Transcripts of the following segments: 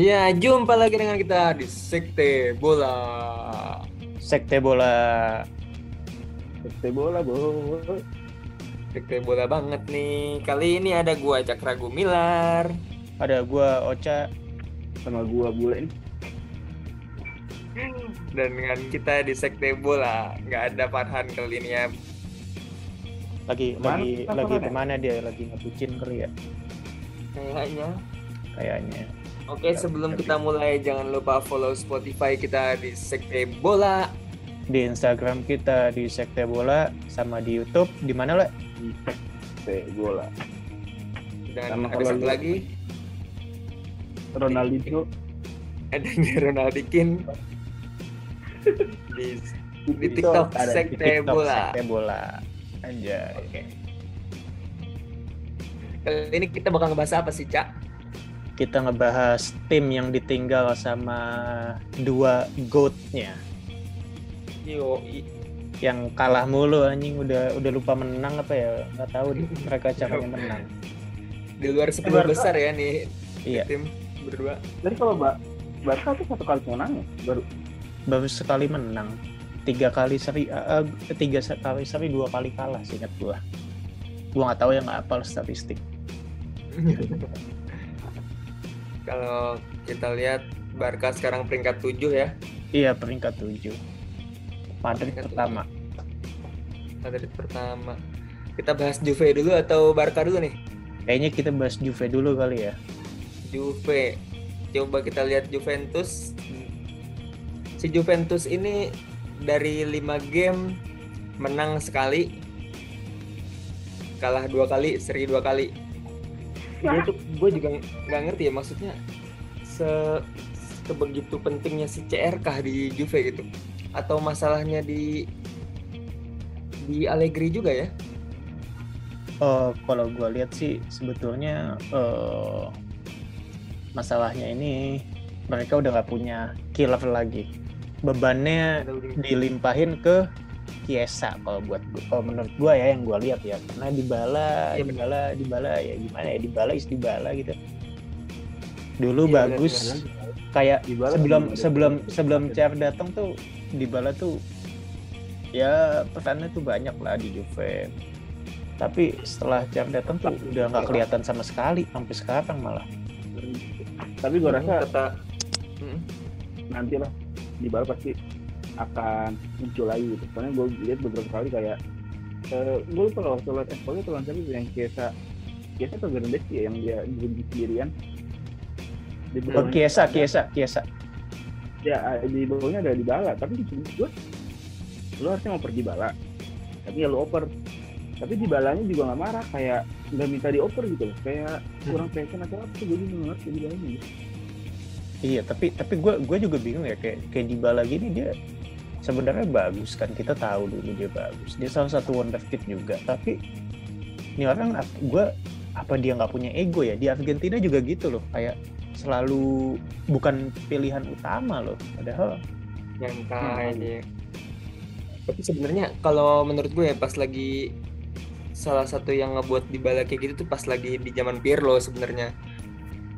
Ya, jumpa lagi dengan kita di Sekte Bola. Sekte Bola. Sekte Bola, Bo. Sekte Bola banget nih. Kali ini ada gua Cakra Gumilar, ada gua Ocha, sama gua Bulen. Dan dengan kita di Sekte Bola, enggak ada Farhan kali ini ya. Lagi kemana dia? Lagi ngebucin kali ya. Kayaknya. Oke, sebelum kita mulai, jangan lupa follow Spotify kita di Sekte Bola, di Instagram kita di Sekte Bola, sama di YouTube di mana, Le? Di Sekte Bola. Dan ada satu lagi, Ronaldinho. Ada di Ronaldikin. di TikTok ada Sekte Bola. Sekte Bola. Anjay. Okay. Kali ini kita bakal ngebahas apa sih, Cak? Kita ngebahas tim yang ditinggal sama dua GOAT-nya. Yoi. Yang kalah mulu anjing, udah lupa menang apa ya? Enggak tahu mereka caranya menang. Di luar 10 besar ya nih iya. Tim berdua. Jadi kalau Barca tuh satu kali menang ya? Baru sekali menang. 3 kali seri 2 kali kalah seingat gua. Gua enggak tahu ya, enggak hafal statistik. Kalau kita lihat Barca sekarang peringkat 7 ya. Iya, peringkat 7. Madrid pertama. Kita bahas Juve dulu atau Barca dulu nih? Kayaknya kita bahas Juve dulu kali ya. Juve. Coba kita lihat Juventus. Si Juventus ini dari 5 game menang sekali, kalah 2 kali, seri 2 kali. Gue juga nggak ngerti ya, maksudnya sebegitu pentingnya si CRK di Juve gitu, atau masalahnya di Allegri juga ya? Kalau gue lihat sih sebetulnya masalahnya ini mereka udah nggak punya kilaf lagi, bebannya dilimpahin ke Chiesa menurut gue ya, yang gue lihat ya, karena Dybala ya gimana ya, Dybala gitu dulu ya, bagus bener. Kayak Dybala sebelum CR datang tuh Dybala tuh ya perannya tuh banyak lah di Juve, tapi setelah CR datang tuh udah nggak kelihatan sama sekali sampai sekarang malah. Tapi gue rasa nanti lah Dybala pasti akan muncul lagi gitu. Soalnya gue lihat beberapa kali kayak gue lupa kalau waktu lihat Espolnya tuh lancar yang Chiesa atau Gerndes ya, yang dia di kirian di Chiesa ya, di bawahnya ada Dybala, tapi gue lu harusnya mau pergi Dybala tapi ya lu oper, tapi Dybalanya juga gak marah, kayak gak minta dioper gitu loh, kayak kurang passion atau apa, gue juga gak ngerti. Iya, tapi gue juga bingung ya, kayak Dybala gini dia sebenarnya bagus kan, kita tahu dulu dia bagus, dia salah satu wonderkid juga, tapi ini orang apa dia nggak punya ego ya? Di Argentina juga gitu loh, kayak selalu bukan pilihan utama loh, padahal nyantai dia. Tapi sebenarnya kalau menurut gue ya, pas lagi salah satu yang ngebuat Dybala kayak gitu tuh pas lagi di zaman Pirlo sebenarnya.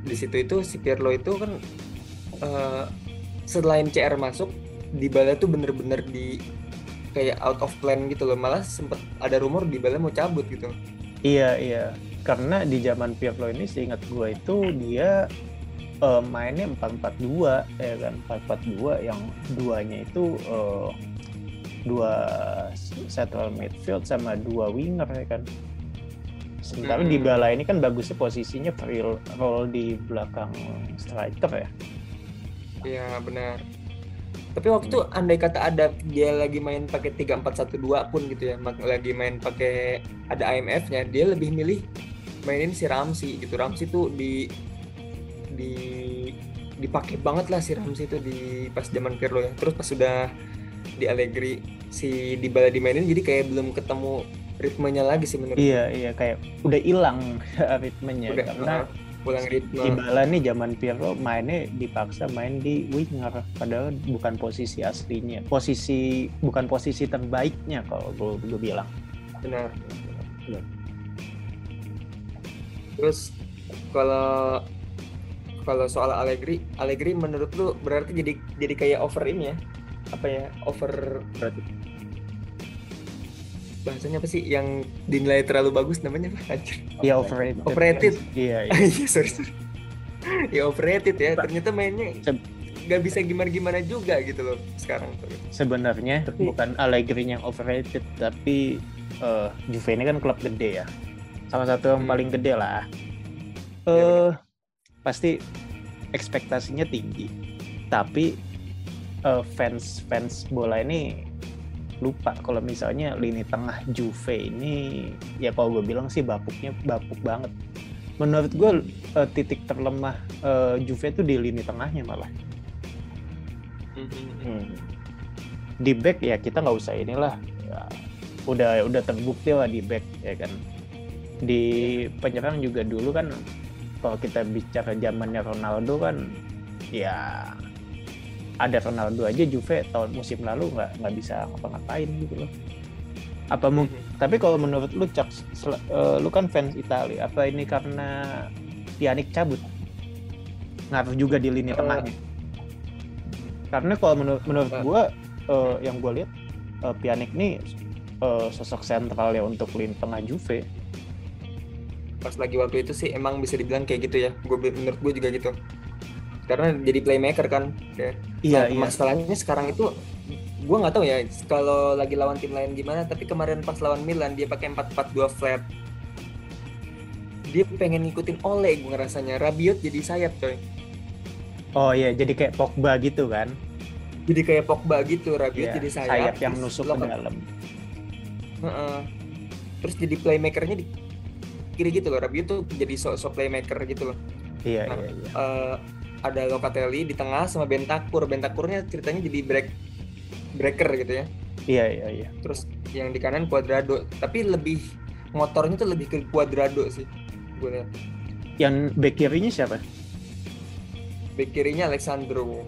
Di situ itu si Pirlo itu kan selain CR masuk, Dybala tuh bener-bener di kayak out of plan gitu loh, malah sempet ada rumor Dybala mau cabut gitu. Iya, karena di zaman Pirlo ini seingat gue itu dia mainnya 4-4-2 ya kan, 4-4-2 yang duanya itu 2 central midfield sama 2 winger ya kan. Sementara Dybala ini kan bagusnya posisinya real role di belakang striker ya. Iya benar. Tapi waktu andai kata ada dia lagi main pakai 3-4-1-2 pun gitu ya, lagi main pakai ada IMF-nya, dia lebih milih mainin si Ramsey gitu. Ramsey tuh di dipakai banget lah si Ramsey itu di pas zaman Pirlo ya. Terus pas sudah di Allegri si Dybala dimainin, jadi kayak belum ketemu ritmenya lagi sih menurut iya gue. Iya, kayak udah hilang ritmenya udah, karena pulang ritme. Dybala nih zaman Pirlo mainnya dipaksa main di winger, padahal bukan posisi aslinya, bukan posisi terbaiknya kalau gue bilang. Benar. Terus kalau kalau soal Allegri menurut lu berarti jadi kayak over ini ya, apa ya, over berarti bahasanya apa sih yang dinilai terlalu bagus namanya apa? Ya overrated. Iya. Sorry. Ya overrated ya, ternyata mainnya nggak bisa gimana-gimana juga gitu loh sekarang tuh. Sebenarnya bukan Allegri yang overrated, tapi Juve ini kan klub gede ya, salah satu yang paling gede lah. Pasti ekspektasinya tinggi, tapi fans bola ini lupa kalau misalnya lini tengah Juve ini, ya kalau gue bilang sih bapuk banget. Menurut gue titik terlemah Juve itu di lini tengahnya malah. Di back ya kita nggak usah inilah, ya, udah terbukti lah di back ya kan. Di penyerang juga dulu kan kalau kita bicara zamannya Ronaldo kan, ya ada Ronaldo aja Juve tahun musim lalu nggak bisa ngapa-ngapain gitu loh. Apa mungkin? Tapi kalau menurut lu Cak, lu kan fans Italia, apa ini karena Pjanic cabut ngaruh juga di lini tengahnya? Karena kalau menurut gue yang gue lihat Pjanic nih sosok sentral ya untuk lini tengah Juve. Pas lagi waktu itu sih emang bisa dibilang kayak gitu ya. Menurut gue juga gitu. Karena jadi playmaker kan. Iya. Masalahnya sekarang itu gue nggak tahu ya kalau lagi lawan tim lain gimana. Tapi kemarin pas lawan Milan dia pakai 4-4-2 flat. Dia pengen ngikutin Ole gue ngerasanya. Rabiot jadi sayap coy. Oh iya, jadi kayak Pogba gitu kan? Jadi kayak Pogba gitu. Rabiot jadi sayap yang nusuk ke dalam. Terus jadi playmakernya di kiri gitu loh. Rabiot tuh jadi sok playmaker gitu loh. Iya. Ada Locatelli di tengah sama Bentakurnya ceritanya jadi breaker gitu ya. Iya. Terus yang di kanan Cuadrado, tapi lebih motornya tuh lebih ke Cuadrado sih gue lihat. Yang back kirinya siapa? Back kirinya Alexandro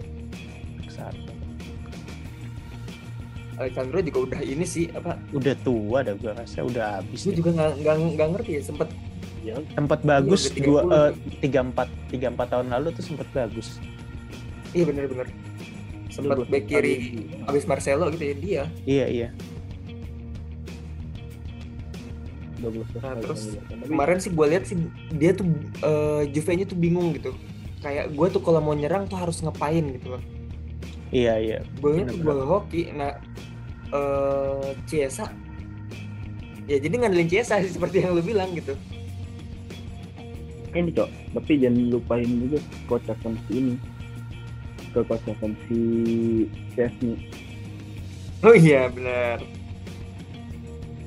juga udah ini sih apa? Udah tua dah gue rasa, udah habis. Gue juga nggak ngerti ya, sempat bagus 3-4 tahun lalu tuh sempat bagus. Iya benar. Sempat back kiri habis Marcelo gitu ya dia. Iya. Nah, terus kemarin sih gue lihat sih dia tuh Juve-nya tuh bingung gitu. Kayak gue tuh kalau mau nyerang tuh harus ngapain gitu loh. Iya. Bolanya tuh bola hoki. Nah, Chiesa ya jadi ngandelin Chiesa sih seperti yang lu bilang gitu. Ini Cok, tapi jangan lupain juga kocakan si ini. Kocakan si Chiesa. Oh iya benar.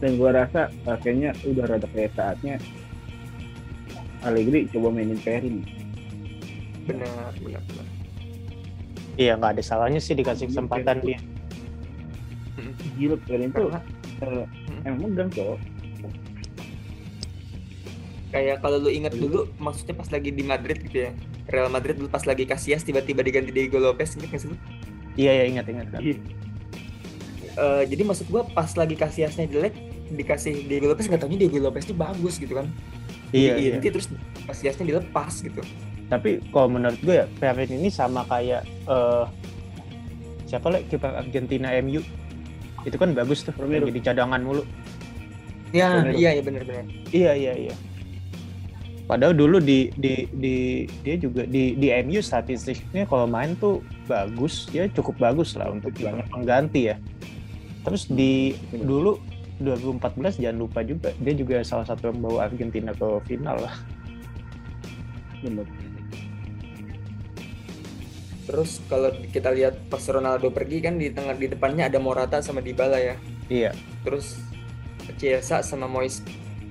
Dan gue rasa kayaknya udah rada kayak saatnya Allegri coba mainin Perin. Benar. Iya, nggak ada salahnya sih dikasih kesempatan dia. Gila, kalian tuh emang megang kok. Kayak kalau lu ingat dulu, maksudnya pas lagi di Madrid gitu ya, Real Madrid dulu pas lagi Casillas tiba-tiba diganti Diego Lopez, ingat nggak sih lu? Iya, ingat kan. Jadi maksud gua pas lagi Casillasnya jelek, dikasih Diego Lopez, nggak taunya Diego Lopez tuh bagus gitu kan. Iya. Nanti terus Casillasnya dilepas gitu. Tapi kalau menurut gue ya Perin ini sama kayak siapa lagi kiper Argentina MU itu kan bagus tuh, jadi cadangan mulu. Iya benar. Iya. Padahal dulu di dia juga di MU statistiknya kalau main tuh bagus ya, cukup bagus lah untuk banyak pengganti ya. Terus di dulu 2014 jangan lupa juga dia juga salah satu yang bawa Argentina ke final lah. Benar. Terus kalau kita lihat pas Ronaldo pergi kan di depannya ada Morata sama Dybala ya. Iya. Terus Chiesa sama Moise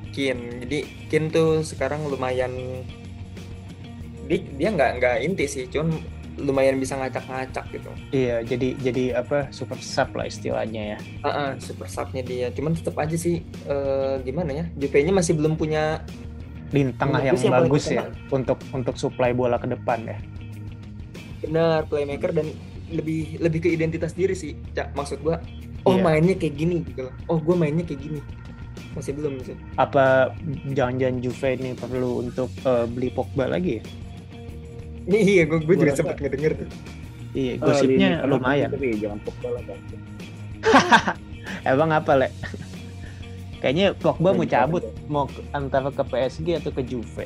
Kean. Jadi Kean tuh sekarang lumayan dia nggak inti sih, cuman lumayan bisa ngacak-ngacak gitu. Iya, jadi apa super sub lah istilahnya ya. Super subnya dia. Cuman tetap aja sih gimana ya? Juve-nya masih belum punya lini tengah yang bagus ya untuk supply bola ke depan ya. Benar, playmaker dan lebih ke identitas diri sih, Cak. Maksud gua, mainnya kayak gini gitu loh. Oh, gua mainnya kayak gini. Masih belum sih. Apa jangan-jangan Juve ini perlu untuk beli Pogba lagi ya? Iya, gue juga sempat ngedenger tuh. Iya, gosipnya lumayan. Tapi jangan Pogba lah. Emang apa, Le? Kayaknya Pogba mau cabut, mau antara ke PSG atau ke Juve.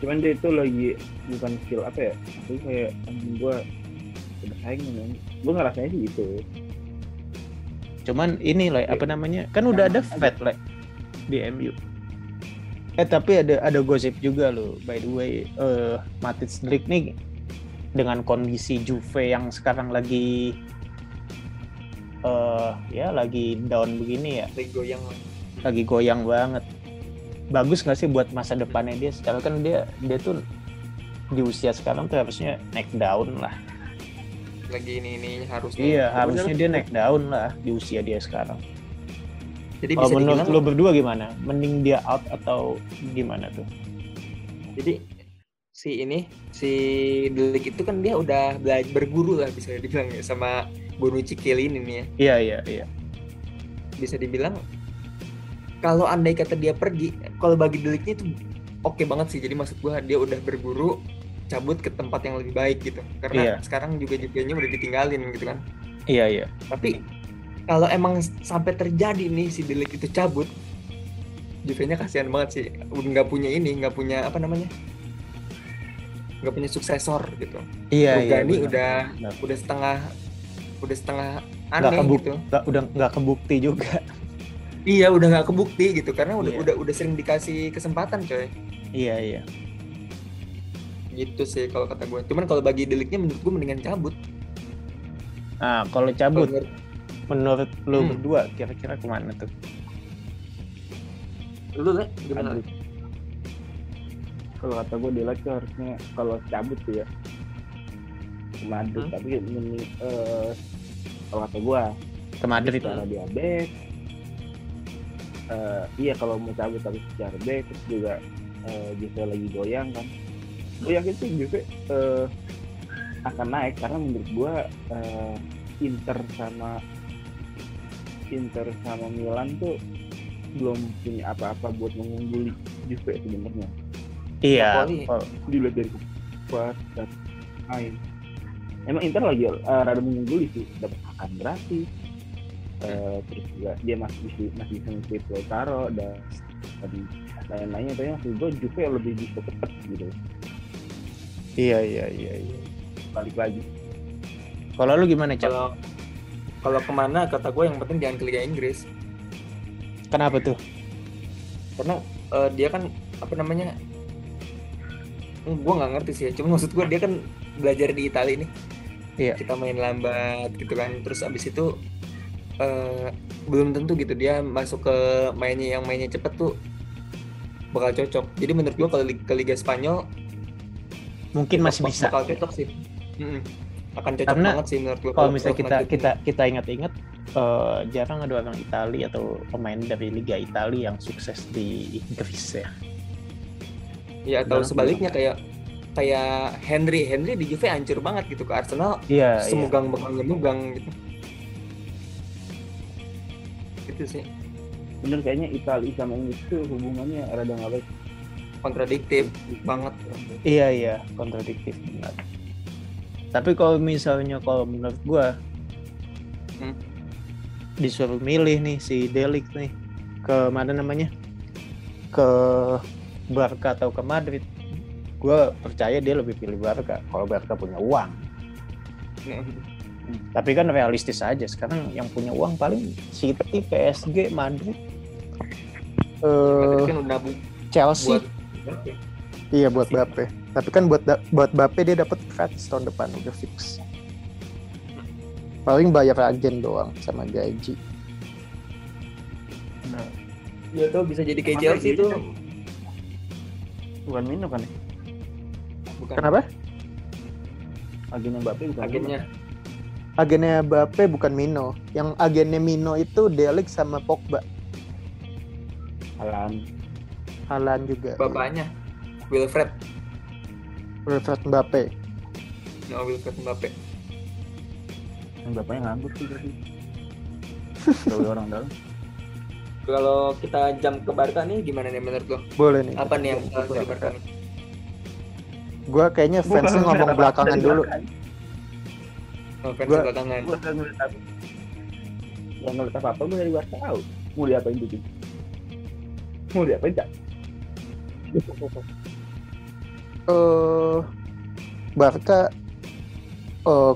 Cuman dia itu lagi bukan skill apa ya? Tapi kayak gue udah saing nih. Gue ngerasanya sih gitu. Cuman ini loh, apa namanya? Kan udah ada Fed, Le, di MU. Tapi ada gosip juga loh, by the way, Matthijs de Ligt nih dengan kondisi Juve yang sekarang lagi lagi down begini ya, lagi goyang banget. Bagus nggak sih buat masa depannya dia? Sekarang kan dia tuh di usia sekarang tuh harusnya naik daun lah. Lagi ini harusnya. Iya, harusnya dia naik daun lah di usia dia sekarang. Jadi bisa menurut lo berdua gimana? Mending dia out atau gimana tuh? Jadi si De Ligt itu kan dia udah berguru lah bisa dibilang ya, sama guru Cikil ini ya. Iya. Bisa dibilang kalau andai kata dia pergi, kalau bagi De Ligtnya itu oke banget sih. Jadi maksud gue dia udah berguru cabut ke tempat yang lebih baik gitu. Karena sekarang juga jadinya udah ditinggalin gitu kan. Iya. Tapi kalau emang sampai terjadi nih si De Ligt itu cabut, Juve-nya kasihan banget sih, nggak punya suksesor gitu. Iya. Rugani iya, udah setengah aneh gitu. Udah nggak kebukti juga. Iya, udah nggak kebukti gitu karena udah sering dikasih kesempatan coy. Iya. Gitu sih kalau kata gue. Cuman kalau bagi De Ligt-nya menurut gue mendingan cabut. Ah, kalau cabut. Menurut lo berdua kira-kira kemana tuh? Lo Le, gimana? Kalau kata gue De Ligt harusnya kalau cabut tuh ya ke Madrid, tapi kalau kata gue ke Madrid itu dia back. Iya kalau mau cabut tapi secara back terus juga Juve lagi goyang kan. Gue yakin sih Juve akan naik karena menurut gue Inter sama Milan tuh belum punya apa-apa buat mengungguli Juve sebenarnya. Iya. Dilihat dari kuat dan lain. Emang Inter lagi rada mengungguli sih, dapat makan gratis. Terus juga dia masih sempit lo taro dan tadi lain-lainnya tuh yang gue Juve lebih bisa cepat gitu. Iya. Balik lagi. Kalau lu gimana, Cak? Kalau kemana kata gue yang penting jangan ke Liga Inggris. Kenapa tuh? Karena dia kan gue nggak ngerti sih ya. Cuma maksud gue dia kan belajar di Italia nih. Iya. Kita main lambat gitu kan. Terus abis itu belum tentu gitu dia masuk ke mainnya cepet tuh bakal cocok. Jadi menurut gue kalau ke Liga Spanyol mungkin masih bisa. Bakal cocok sih. Akan cocok karena banget sih menurut gue. Kalau misalnya kita ingat-ingat jarang ada orang Italia atau pemain dari Liga Italia yang sukses di Inggris ya. Ya atau jarang sebaliknya banget. kayak Henry di Juve hancur banget gitu ke Arsenal. Iya. Semugang-mugang gitu. Itu sih. Bener kayaknya Italia sama Inggris itu hubungannya rada nggak baik. Kontradiktif banget. Iya, kontradiktif benar. Tapi kalau misalnya menurut gue disuruh milih nih si De Ligt nih ke mana namanya, ke Barca atau ke Madrid, gue percaya dia lebih pilih Barca kalau Barca punya uang. Tapi kan realistis aja sekarang yang punya uang paling City, PSG, Madrid, Chelsea buat Mbappé. Iya buat Mbappé. Tapi kan buat Mbappé dia dapat gratis tahun depan udah fix. Paling bayar agen doang sama gaji. Nah, ya tuh bisa jadi kayak Chelsea itu. Bukan Mino kan? Bukan. Kenapa? Agennya Mbappé bukan. Agennya Mbappé bukan Mino. Yang agennya Mino itu De Ligt sama Pogba. Haaland juga. Bapaknya Wilfried Mbappé. Yang bapaknya nganggur sih berarti. Dari orang dalam. Kalau kita jam ke Barca nih gimana nih menurut lo? Boleh nih. Apa nih yang ke Barca nih? Gue kayaknya fansnya ngomong belakangan dulu. Fans belakangan. Gue nggak ngeliat apa-apa, gue dari luar tahu. Mau diapain gitu? Mau diapain tak? Barca,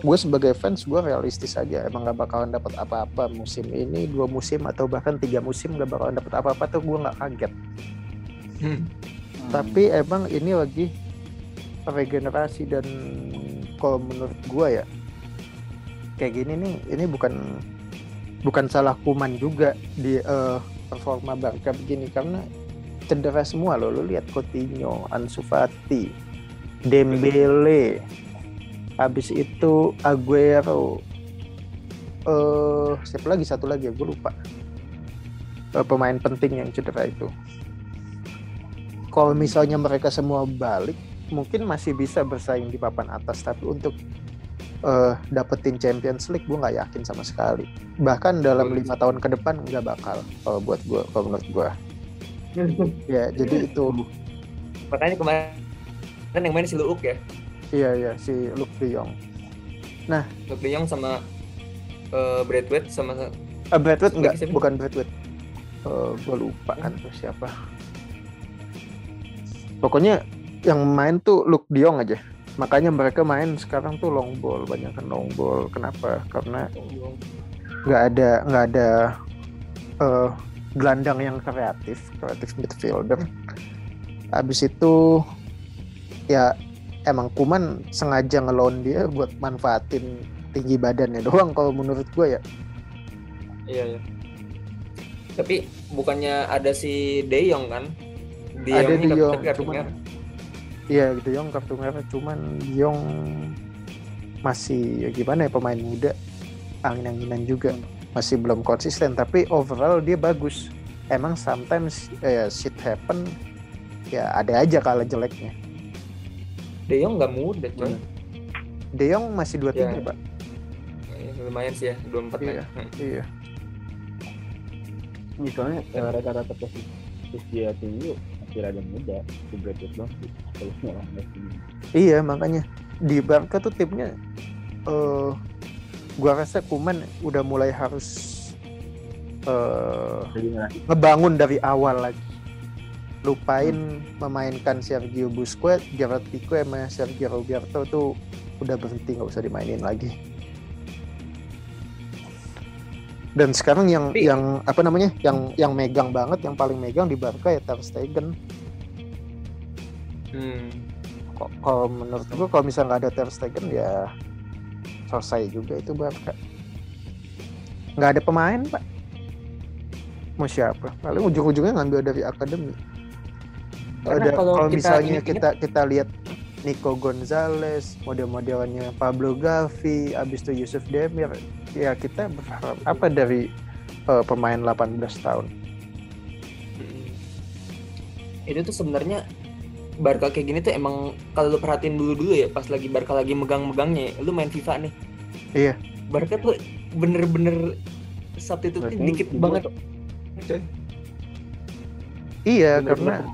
gue sebagai fans gue realistis aja, emang nggak bakalan dapat apa-apa musim ini, 2 musim atau bahkan 3 musim nggak bakalan dapat apa-apa tuh gue nggak kaget. Tapi emang ini lagi regenerasi dan kalau menurut gue ya kayak gini nih, ini bukan salah Koeman juga di performa Barca begini, karena cedera semua loh. Lo lihat Coutinho, Ansu Fati, Dembele, habis itu Aguero, siapa lagi, satu lagi ya gue lupa, pemain penting yang cedera itu. Kalau misalnya mereka semua balik mungkin masih bisa bersaing di papan atas, tapi untuk dapetin Champions League gue nggak yakin sama sekali. Bahkan dalam 5 tahun ke depan nggak bakal kalau buat gue, kalau menurut gue. Ya jadi itu. Makanya kemarin kan yang main si Luuk ya. Iya si Luuk de Jong. Nah Luuk de Jong sama Braithwaite sama. Braithwaite nggak, bukan Braithwaite. Gue lupa kan tuh siapa. Pokoknya yang main tuh Luuk de Jong aja. Makanya mereka main sekarang tuh long ball, banyak kan long ball. Kenapa? Karena nggak ada gelandang yang kreatif midfielder. Abis itu ya emang Koeman sengaja ngelon dia buat manfaatin tinggi badannya doang kalau menurut gue ya. Iya. Tapi bukannya ada si De Jong kan? Ada De Jong cuman. Iya gitu, Jong kartu merah, cuman Jong masih ya gimana ya, pemain muda angin-anginan juga, masih belum konsisten, tapi overall dia bagus. Emang sometimes shit happen ya, ada aja kala jeleknya. De Jong nggak muda coy. De Jong masih 23 pak. Ya, lumayan sih ya, 24 ya. Iya. Misalnya rata-rata terus dia tinggi. Kira-kira muda, berarti bagus kalau orang Messi. Iya, makanya di Barca tuh timnya gua rasa Koeman udah mulai harus ngebangun dari awal lagi. Lupain memainkan Sergio Busquets, Gerard Piqué sama Sergio Roberto tuh udah berhenti, enggak usah dimainin lagi. Dan sekarang yang megang banget, yang paling megang di Barca ya Ter Stegen. Kalau menurut gue kalau misalnya nggak ada Ter Stegen ya selesai juga itu Barca. Nggak ada pemain pak, mau siapa? Paling ujung-ujungnya ngambil dari akademi. Kalau misalnya kita lihat Nico Gonzalez, model-modelnya Pablo Gavi, abis itu Yusuf Demir, ya kita berharap apa dari pemain 18 tahun? Itu tuh sebenarnya Barca kayak gini tuh emang kalau lu perhatiin dulu ya, pas lagi Barca lagi megang-megangnya, lu main FIFA nih. Iya. Barca tuh bener-bener substitute dikit banget. Iya, bener-bener.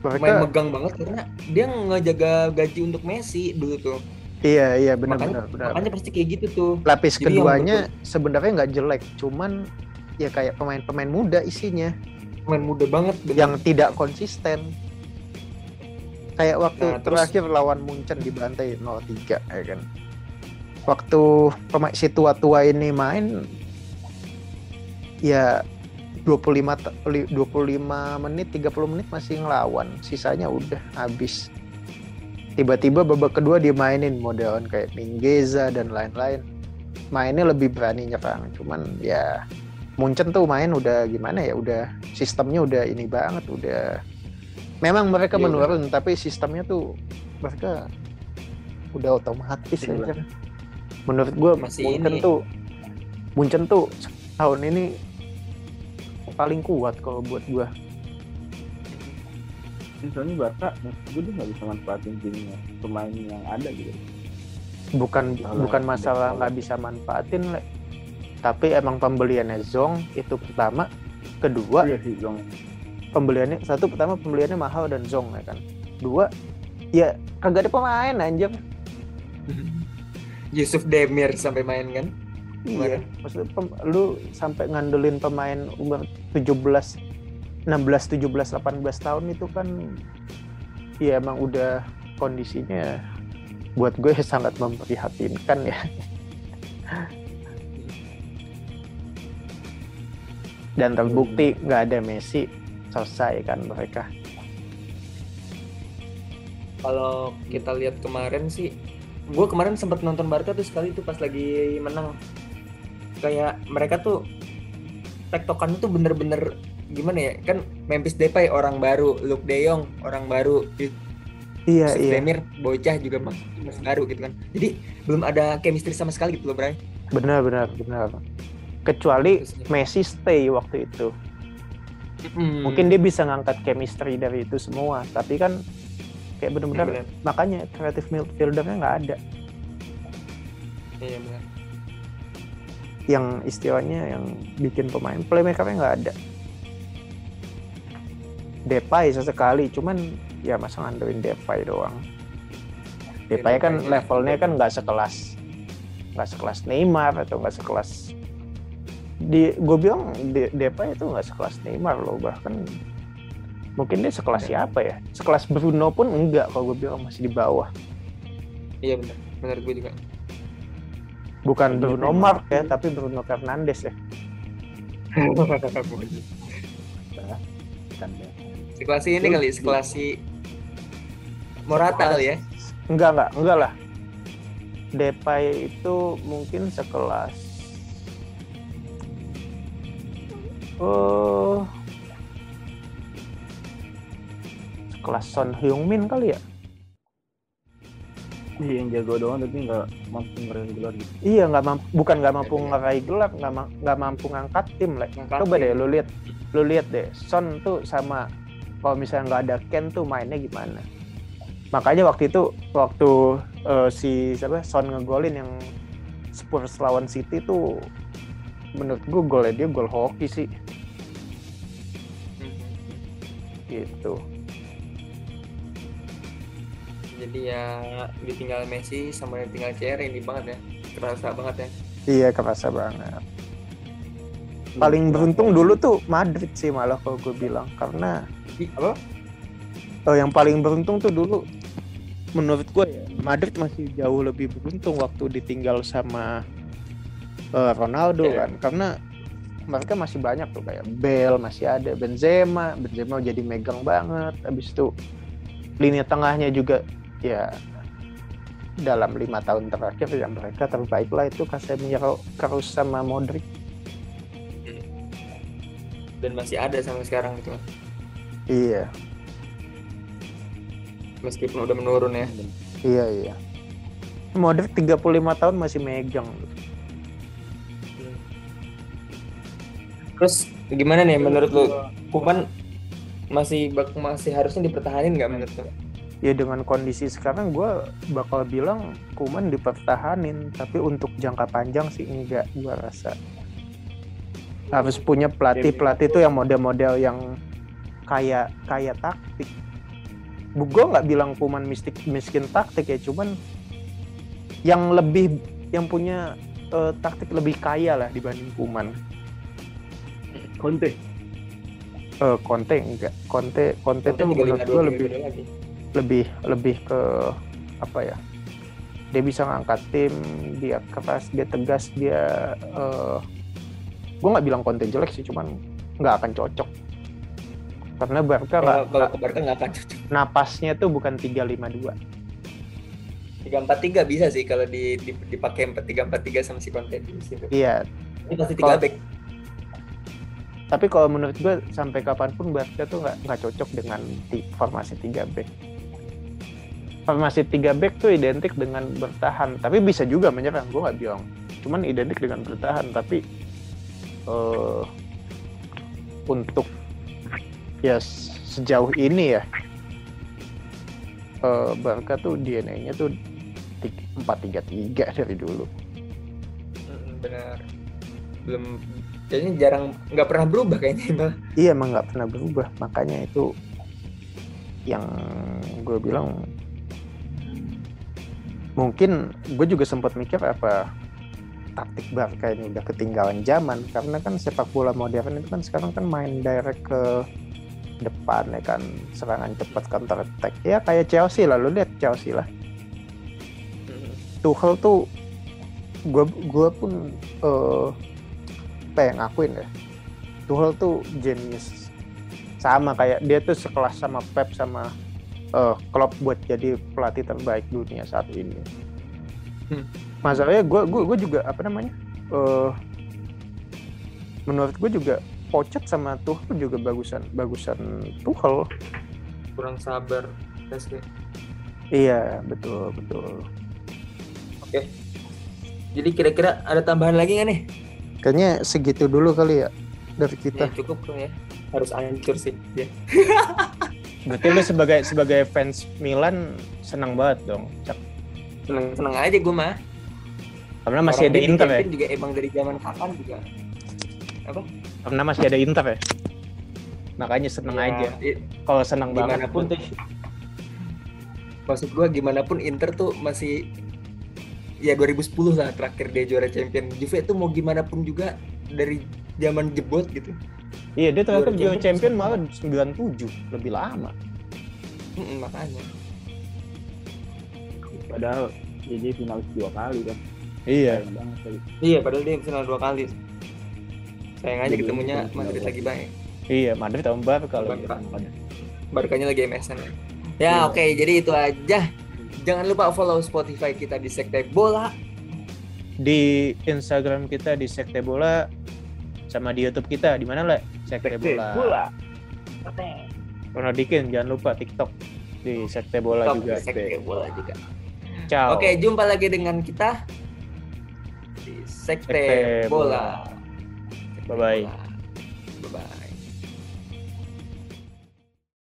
Karena main megang banget karena dia ngejaga gaji untuk Messi dulu tuh. Iya benar. Makanya pasti kayak gitu tuh. Lapis jadi keduanya sebenarnya nggak jelek, cuman ya kayak pemain-pemain muda isinya. Pemain muda banget. Bener. Yang tidak konsisten. Kayak waktu terakhir lawan Munchen dibantai 0-3, ya kan. Waktu pemain si tua-tua ini main, ya 25 menit, 30 menit masih ngelawan. Sisanya udah habis. Tiba-tiba babak kedua dia mainin modelan kayak Mingueza dan lain-lain. Mainnya lebih berani nyerang. Cuman ya Munchen tuh main udah gimana ya, udah sistemnya udah ini banget, udah. Memang mereka menurun udah. Tapi sistemnya tuh mereka udah otomatis aja. Menurut gue Munchen tuh tahun ini paling kuat kalau buat gue. Soalnya Barca, gue tuh nggak bisa manfaatin timnya, pemain yang ada gitu. Bukan masalah nggak bisa manfaatin, tapi emang pembeliannya Zong itu pertama, kedua. Iya sih Zong. Pembeliannya mahal dan Zong ya kan. Dua, Ya kagak ada pemain anjir. Yusuf Demir sampai main kan? Iya, maksudnya lu sampai ngandelin pemain umur 16, 17, 18 tahun itu kan ya emang udah kondisinya buat gue sangat memprihatinkan ya. Dan terbukti nggak ada Messi, selesai kan mereka. Kalau kita lihat kemarin sih, gue kemarin sempat nonton Barca tuh sekali tuh pas lagi menang. Kayak mereka tuh tektokannya tuh bener-bener gimana ya, kan Memphis Depay orang baru, Luuk de Jong orang baru, iya, Demir bocah juga masih baru gitu kan. Jadi belum ada chemistry sama sekali gitu loh Bray. Benar. Kecuali Messi stay waktu itu. Mungkin dia bisa ngangkat chemistry dari itu semua, tapi kan kayak benar-benar makanya kreatif midfieldernya nggak ada. Iya benar. Yang istilahnya yang bikin pemain playmakernya nggak ada. Depay sesekali, cuman ya masa ngandelin Depay doang. Depay kan levelnya kan nggak sekelas Neymar atau nggak sekelas di, gue bilang Depay itu nggak sekelas Neymar loh, bahkan mungkin dia sekelas siapa ya? Sekelas Bruno pun enggak kalau gue bilang, masih di bawah. Iya benar, benar gue juga. Bukan Bruno Mars ya, tapi Bruno Fernandes ya. Sekelas ini kali, sekelas si Morata ya? Enggak lah. Depay itu mungkin sekelas. Oh. Kelas Son Heung-min kali ya? Iya yang jago doang tapi nggak mampu ngeraih gelar gitu. Iya nggak mampu ngangkat tim lah. Coba deh lu lihat deh Son tuh sama kalau misalnya nggak ada Ken tuh mainnya gimana? Makanya waktu si siapa Son ngegolin yang Spurs lawan City tuh menurut gue golnya dia gol hoki sih. Gitu. Jadi ya ditinggal Messi sama ditinggal CR ini banget ya, kerasa banget ya. Iya kerasa banget. Paling beruntung dulu tuh Madrid sih malah kalau gue bilang, karena apa? Oh yang paling beruntung tuh dulu menurut gue ya Madrid masih jauh lebih beruntung waktu ditinggal sama Ronaldo kan, karena mereka masih banyak tuh kayak Bale masih ada, Benzema jadi megang banget, abis itu lini tengahnya juga. Ya dalam 5 tahun terakhir yang mereka terbaik lah itu Casemiro, Kroos sama Modric. Dan masih ada sampai sekarang gitu. Iya. Meskipun udah menurun ya. Iya. Modric 35 tahun masih megang. Terus gimana nih menurut lu? Koeman masih harusnya dipertahanin nggak menurut lu? Ya dengan kondisi sekarang gue bakal bilang Koeman dipertahanin, tapi untuk jangka panjang sih enggak, gue rasa. Harus punya pelatih tuh yang model-model yang kaya taktik. Gue nggak bilang Koeman miskin taktik ya, cuman yang punya taktik lebih kaya lah dibanding Koeman. Conte enggak. Conte tuh menurut gue lebih ke apa ya, dia bisa ngangkat tim, dia keras, dia tegas, dia gue nggak bilang konten jelek sih, cuman nggak akan cocok karena Barca nggak akan cocok. Napasnya tuh bukan 3-5-2, 3-4-3 bisa sih kalau dipakai 3-4-3 sama si konten di situ. Iya ini pasti 3 back, tapi kalau menurut gue sampai kapanpun Barca tuh nggak cocok dengan formasi 3 back. Formasi 3 back tuh identik dengan bertahan, tapi bisa juga menyerang, gue nggak bilang. Cuman identik dengan bertahan, tapi untuk ya sejauh ini ya Barca tuh DNA-nya tuh 4-3-3 dari dulu. Benar. Belum. Kayaknya nggak pernah berubah kayaknya. Iya emang nggak pernah berubah, makanya itu yang gue bilang mungkin gue juga sempat mikir apa taktik Barca ini udah ketinggalan zaman, karena kan sepak bola modern itu kan sekarang kan main direct ke depan ya kan, serangan cepat, counter attack ya kayak Chelsea lah, lu lihat Chelsea lah. Tuchel tuh gue pun ngakuin ya, Tuchel tuh genius, sama kayak dia tuh sekelas sama Pep sama Klopp buat jadi pelatih terbaik dunia saat ini. Masalahnya gue juga menurut gue juga Pochett sama Tuchel juga bagusan Tuchel, kurang sabar PSG. Iya betul. Oke. Jadi kira-kira ada tambahan lagi nggak nih? Kayaknya segitu dulu kali ya dari kita. Ya, cukup tuh ya, harus hancur sih. Ya. Berarti lu sebagai fans Milan senang banget dong, Cak. Seneng aja gue mah. Karena masih ada Inter ya. Juga emang dari zaman kapan juga. Apa? Karena masih ada Inter ya. Makanya seneng ya, aja. Kalau seneng banget pun tuh. Maksud gue gimana pun Inter tuh masih ya 2010 lah terakhir dia juara champion. Juve tuh mau gimana pun juga dari zaman jebot gitu. Iya, dia terakhir juara champion malah 97, lebih lama. Makanya. Padahal jadi finalis 2 kali kan. Iya. Iya, padahal dia final 2 kali. Sayang aja ketemunya Madrid lagi baik. Iya, Madrid tahun baru kalau ya. Barkanya lagi MSN ya. Ya, oke, jadi itu aja. Jangan lupa follow Spotify kita di Sekte Bola. Di Instagram kita di Sekte Bola, sama di YouTube kita di mana, Le? Sekte Bola. Ronaldinho jangan lupa TikTok di Sekte Bola juga. Sekte Bola juga. Ciao. Oke, jumpa lagi dengan kita di Sekte Bola. Bye-bye. Bye-bye.